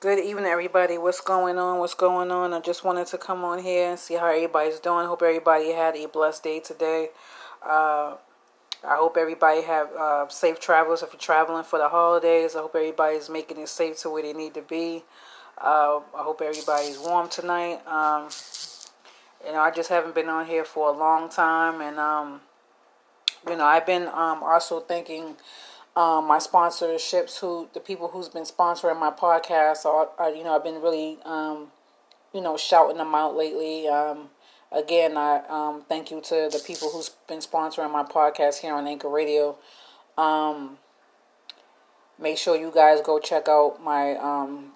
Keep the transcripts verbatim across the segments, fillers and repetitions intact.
Good evening, everybody. What's going on? What's going on? I just wanted to come on here and see how everybody's doing. Hope everybody had a blessed day today. Uh, I hope everybody have uh, safe travels if you're traveling for the holidays. I hope everybody's making it safe to where they need to be. Uh, I hope everybody's warm tonight. Um, you know, I just haven't been on here for a long time. And, um, you know, I've been um, also thinking... Um, my sponsorships, who the people who's been sponsoring my podcast, are, are you know, I've been really, um, you know, shouting them out lately. Um, again, I um, thank you to the people who's been sponsoring my podcast here on Anchor Radio. Um, make sure you guys go check out my, um,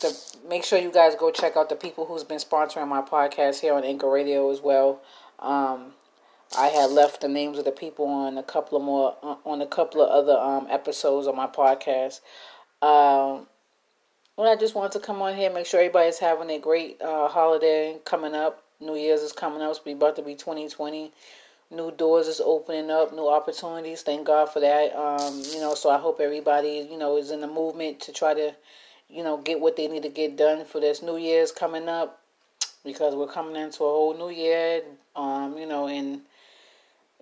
the, make sure you guys go check out the people who's been sponsoring my podcast here on Anchor Radio as well. Um, I had left the names of the people on a couple of more on a couple of other um, episodes of my podcast. Um, well, I just wanted to come on here, make sure everybody's having a great uh, holiday coming up. New Year's is coming up. It's about to be twenty twenty. New doors is opening up, new opportunities. Thank God for that. Um, you know, so I hope everybody, you know, is in the movement to try to, you know, get what they need to get done for this New Year's coming up, because we're coming into a whole new year. Um, you know, and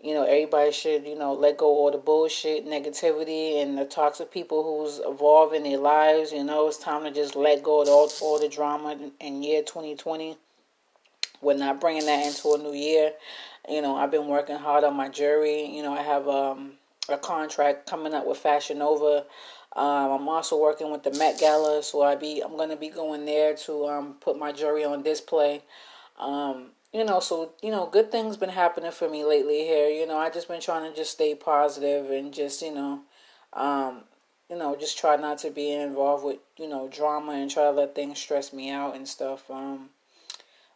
You know, everybody should, you know, let go of all the bullshit, negativity, and the toxic people who's evolving their lives. You know, it's time to just let go of all, all the drama in year twenty twenty. We're not bringing that into a new year. You know, I've been working hard on my jewelry. You know, I have um, a contract coming up with Fashion Nova. Um, I'm also working with the Met Gala, so I be I'm gonna be going there to um, put my jewelry on display. Um, You know, so, you know, good things been happening for me lately here. You know, I just been trying to just stay positive and just, you know, um, you know, just try not to be involved with, you know, drama and try to let things stress me out and stuff. Um,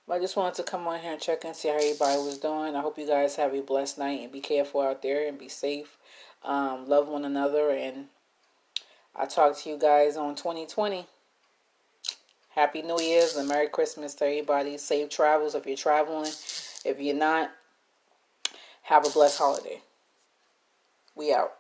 but I just wanted to come on here and check and see how everybody was doing. I hope you guys have a blessed night and be careful out there and be safe. Um, love one another. And I talk to you guys on twenty twenty. Happy New Year's and Merry Christmas to everybody. Safe travels if you're traveling. If you're not, have a blessed holiday. We out.